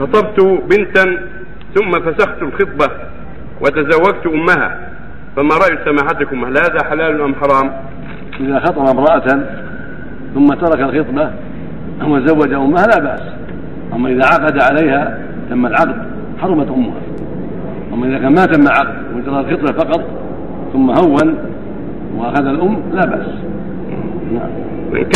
خطبت بنتا ثم فسخت الخطبة وتزوجت أمها، فما رأي سماحتكم؟ هل هذا حلال أم حرام؟ إذا خطب امرأة ثم ترك الخطبة وزوج أمها لا بأس، أما إذا عقد عليها تم العقد حرمت أمها. أما إذا كان ما تم عقد وجرى الخطبة فقط ثم هون وأخذ الأم لا بأس. نعم.